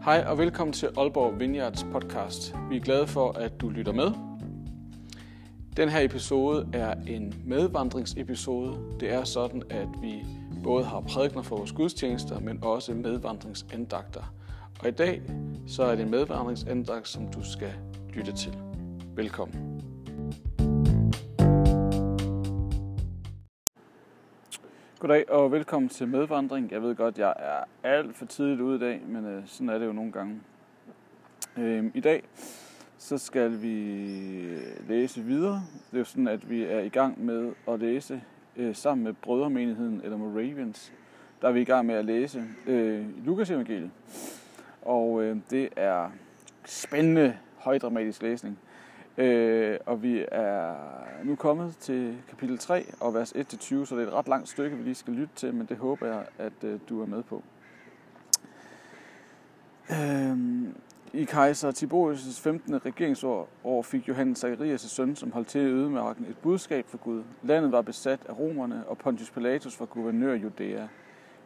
Hej og velkommen til Aalborg Vineyards podcast. Vi er glade for, at du lytter med. Den her episode er en medvandringsepisode. Det er sådan, at vi både har prædikener for vores gudstjenester, men også medvandringsandagter. Og i dag så er det en medvandringsandagt, som du skal lytte til. Velkommen. Goddag og velkommen til medvandring. Jeg ved godt, jeg er alt for tidligt ude i dag, men sådan er det jo nogle gange. I dag så skal vi læse videre. Det er jo sådan, at vi er i gang med at læse sammen med brødremenigheden eller Moravians. Der er vi i gang med at læse Lukas Evangeliet. Og det er spændende, højdramatisk læsning. Og vi er nu kommet til kapitel 3 og vers 1-20, så det er et ret langt stykke, vi lige skal lytte til, men det håber jeg, at du er med på. I kejser Tiberius' 15. regeringsår fik Johannes Zacharias' søn, som holdt til i ødemarken, et budskab fra Gud. Landet var besat af romerne, og Pontius Pilatus var guvernør i Judæa.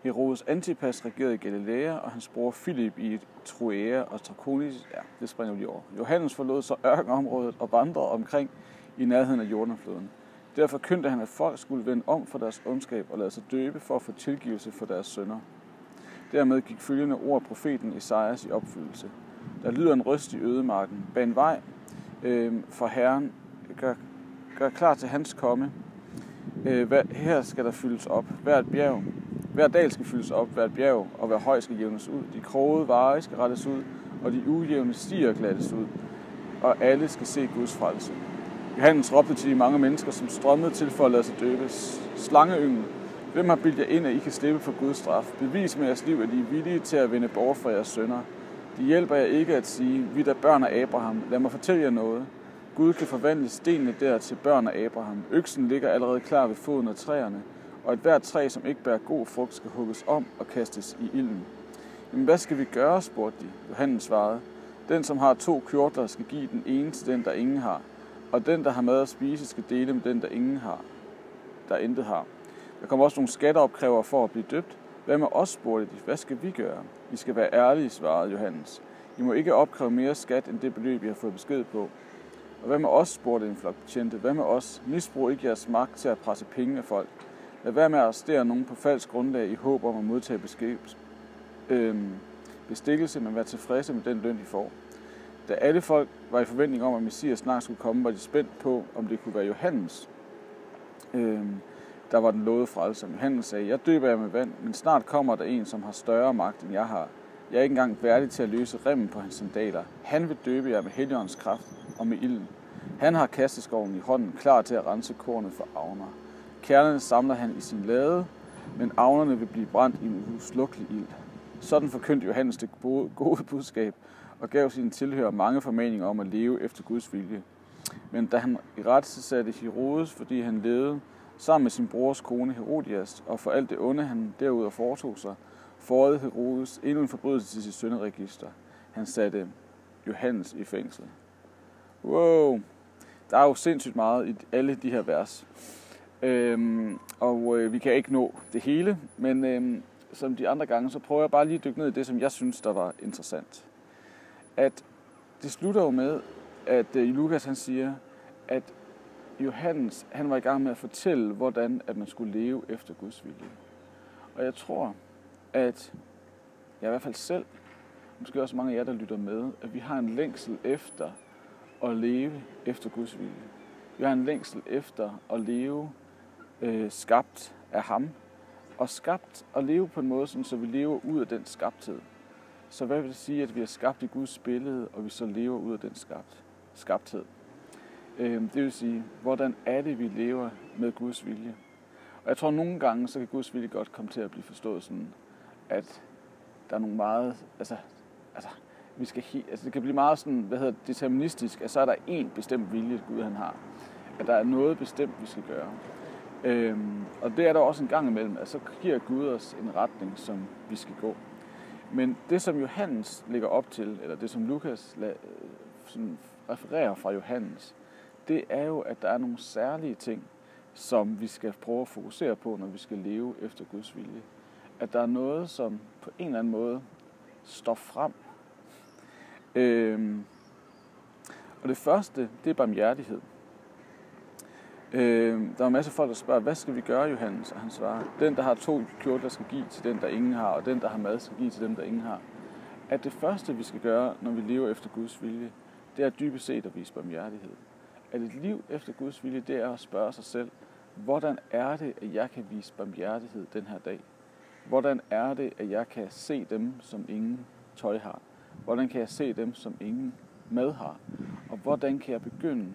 Herodes Antipas regerede i Galilea, og hans bror Filip i Troæer og Trakonis. Ja, det springer vi lige over. Johannes forlod så ørkenområdet og vandrede omkring i nærheden af Jordanfloden. Derfor kyndte han, at folk skulle vende om for deres ondskab og lade sig døbe for at få tilgivelse for deres synder. Dermed gik følgende ord af profeten Isaias i opfyldelse. Der lyder en røst i ødemarken. Ban vej for Herren. Gør klar til hans komme. Her skal der fyldes op. Hvert bjerg. Hver dal skal fyldes op, hvert bjerg og hver høj skal jævnes ud. De krogede veje skal rettes ud, og de ujævne stier glattes ud, og alle skal se Guds frelse. Johannes råbte til de mange mennesker, som strømmede til for at lade sig døbe. Slangeyngel, hvem har bildt jer ind, at I kan slippe for Guds straf? Bevis med jeres liv, at I er villige til at vende bort fra jeres synder. De hjælper jer ikke at sige, vi der børn af Abraham, lad mig fortælle jer noget. Gud kan forvandle stenene der til børn af Abraham. Øksen ligger allerede klar ved foden af træerne. Og at hvert træ, som ikke bærer god frugt, skal hugges om og kastes i ilden. Men hvad skal vi gøre, spurgte de. Johannes svarede, den, som har 2 kjortler, skal give den ene til den, der ingen har. Og den, der har mad at spise, skal dele med den, der ingen har, der intet har. Der kommer også nogle skatteopkrævere for at blive døbt. Hvad med os, spurgte de. Hvad skal vi gøre? I skal være ærlige, svarede Johannes. I må ikke opkræve mere skat, end det beløb, I har fået besked på. Og hvad med os, spurgte en flok betjente. Hvad med os? Misbrug ikke jeres magt til at presse penge af folk. Lad være med at arrestere nogen på falsk grundlag i håb om at modtage bestikkelse, men være tilfredse med den løn, de får. Da alle folk var i forventning om, at Messias snart skulle komme, var de spændt på, om det kunne være Johannes, der var den lovede frelser. Johannes sagde, jeg døber jer med vand, men snart kommer der en, som har større magt, end jeg har. Jeg er ikke engang værdig til at løse remmen på hans sandaler. Han vil døbe jer med Helligåndens kraft og med ilden. Han har kasteskoven i hånden, klar til at rense kornet for avner. Kernerne samler han i sin lade, men avnerne vil blive brændt i en uslukkelig ild. Sådan forkyndte Johannes det gode budskab og gav sine tilhører mange formaninger om at leve efter Guds vilje. Men da han i retsatte Herodes, fordi han levede sammen med sin brors kone Herodias, og for alt det onde han derudover foretog sig, forøgede Herodes endnu en forbrydelse til sit synderegister. Han satte Johannes i fængsel. Wow! Der er jo sindssygt meget i alle de her vers. Og vi kan ikke nå det hele, men som de andre gange, så prøver jeg bare lige at dykke ned i det, som jeg synes, der var interessant. At det slutter jo med, at Lukas han siger, at Johannes han var i gang med at fortælle, hvordan at man skulle leve efter Guds vilje. Og jeg tror, at jeg i hvert fald selv, måske også mange af jer, der lytter med, at vi har en længsel efter at leve efter Guds vilje. Vi har en længsel efter at leve skabt af ham, og skabt og leve på en måde, sådan, så vi lever ud af den skabthed. Så hvad vil det sige, at vi er skabt i Guds billede, og vi så lever ud af den skabthed? Det vil sige, hvordan er det, vi lever med Guds vilje? Og jeg tror, nogle gange, så kan Guds vilje godt komme til at blive forstået sådan, at der er nogle meget, det kan blive meget sådan, deterministisk, at så er der én bestemt vilje, Gud han har. At der er noget bestemt, vi skal gøre. Og det er der også en gang imellem, at så giver Gud os en retning, som vi skal gå. Men det, som Johannes lægger op til, eller det, som Lukas refererer fra Johannes, det er jo, at der er nogle særlige ting, som vi skal prøve at fokusere på, når vi skal leve efter Guds vilje. At der er noget, som på en eller anden måde står frem Og det første, det er barmhjertighed. Der er masser af folk, der spørger, hvad skal vi gøre, Johannes? Og han svarer, den, der har to kjortler, skal give til den, der ingen har, og den, der har mad, skal give til dem, der ingen har. At det første, vi skal gøre, når vi lever efter Guds vilje, det er dybest set at vise barmhjertighed. At et liv efter Guds vilje, det er at spørge sig selv, hvordan er det, at jeg kan vise barmhjertighed den her dag? Hvordan er det, at jeg kan se dem, som ingen tøj har? Hvordan kan jeg se dem, som ingen mad har? Og hvordan kan jeg begynde,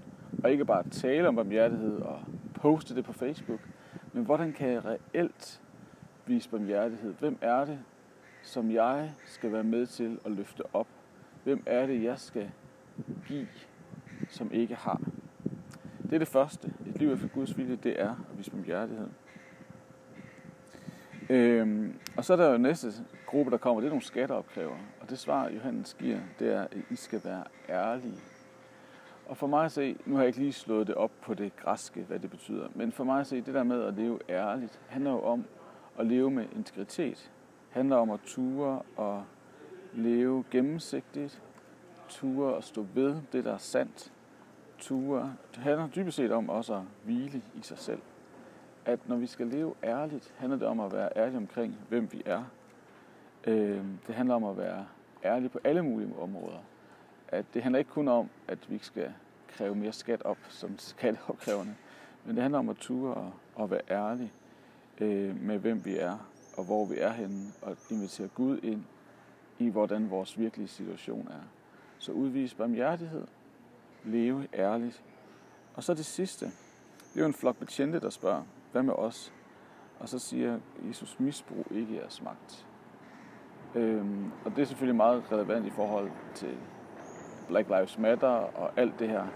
og ikke bare tale om barmhjertighed og poste det på Facebook, men hvordan kan jeg reelt vise barmhjertighed? Hvem er det, som jeg skal være med til at løfte op? Hvem er det, jeg skal give, som ikke har? Det er det første. Et liv efter Guds vilje, det er at vise barmhjertighed. Og så er der jo næste gruppe, der kommer, det er nogle skatteopkræver. Og det svar, Johannes giver, det er, at I skal være ærlige. Og for mig at se, nu har jeg ikke lige slået det op på det græske, hvad det betyder, men for mig at se, det der med at leve ærligt, handler jo om at leve med integritet. Handler om at ture og leve gennemsigtigt, ture og stå ved det, der er sandt. Ture. Det handler dybest set om også at hvile i sig selv. At når vi skal leve ærligt, handler det om at være ærlig omkring, hvem vi er. Det handler om at være ærlig på alle mulige områder. At det handler ikke kun om, at vi skal kræve mere skat op som skatteopkræverne, men det handler om at ture og være ærlig med, hvem vi er og hvor vi er henne, og invitere Gud ind i, hvordan vores virkelige situation er. Så udvise barmhjertighed, leve ærligt. Og så det sidste. Det er jo en flok betjente, der spørger, hvad med os? Og så siger Jesus, misbrug ikke jeres magt. Og det er selvfølgelig meget relevant i forhold til Black Lives Matter og alt det her,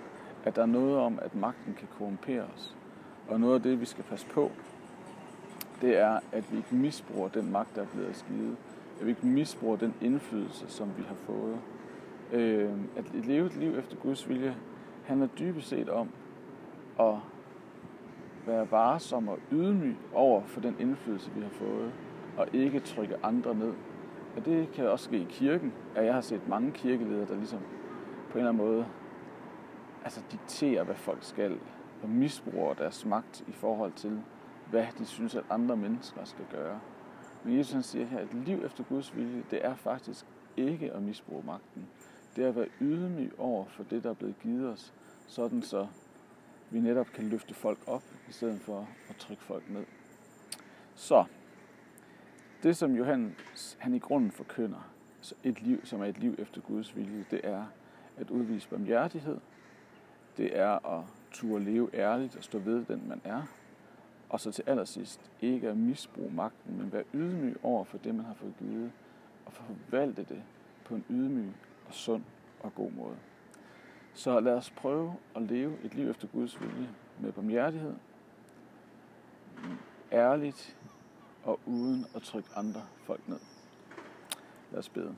at der er noget om, at magten kan korrumpere os. Og noget af det, vi skal passe på, det er, at vi ikke misbruger den magt, der er blevet givet. At vi ikke misbruger den indflydelse, som vi har fået. At leve et liv efter Guds vilje handler dybest set om at være varsom og ydmyg over for den indflydelse, vi har fået, og ikke trykke andre ned. Og det kan også ske i kirken, at jeg har set mange kirkeledere, der ligesom på en eller anden måde altså dikterer, hvad folk skal, og misbruger deres magt i forhold til, hvad de synes, at andre mennesker skal gøre. Men Jesus han siger her, at liv efter Guds vilje, det er faktisk ikke at misbruge magten. Det er at være ydmyg over for det, der er blevet givet os, sådan så vi netop kan løfte folk op, i stedet for at trykke folk ned. Så det, som Johannes han i grunden forkynder, et liv, som er et liv efter Guds vilje, det er at udvise barmhjertighed, det er at turde leve ærligt og stå ved den, man er, og så til allersidst ikke at misbruge magten, men være ydmyg over for det, man har fået givet, og forvalte det på en ydmyg og sund og god måde. Så lad os prøve at leve et liv efter Guds vilje med barmhjertighed, ærligt og uden at trykke andre folk ned. Lad os bede.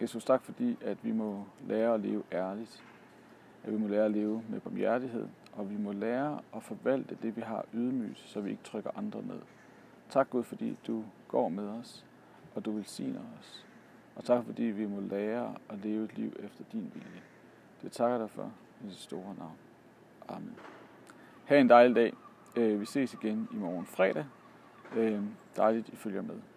Jesus, tak fordi, at vi må lære at leve ærligt, at vi må lære at leve med barmhjertighed, og vi må lære at forvalte det, vi har ydmygt, så vi ikke trykker andre ned. Tak Gud, fordi du går med os, og du velsigner os. Og tak fordi, vi må lære at leve et liv efter din vilje. Det takker dig for i dit store navn. Amen. Ha' en dejlig dag. Vi ses igen i morgen fredag. Dejligt, I følger med.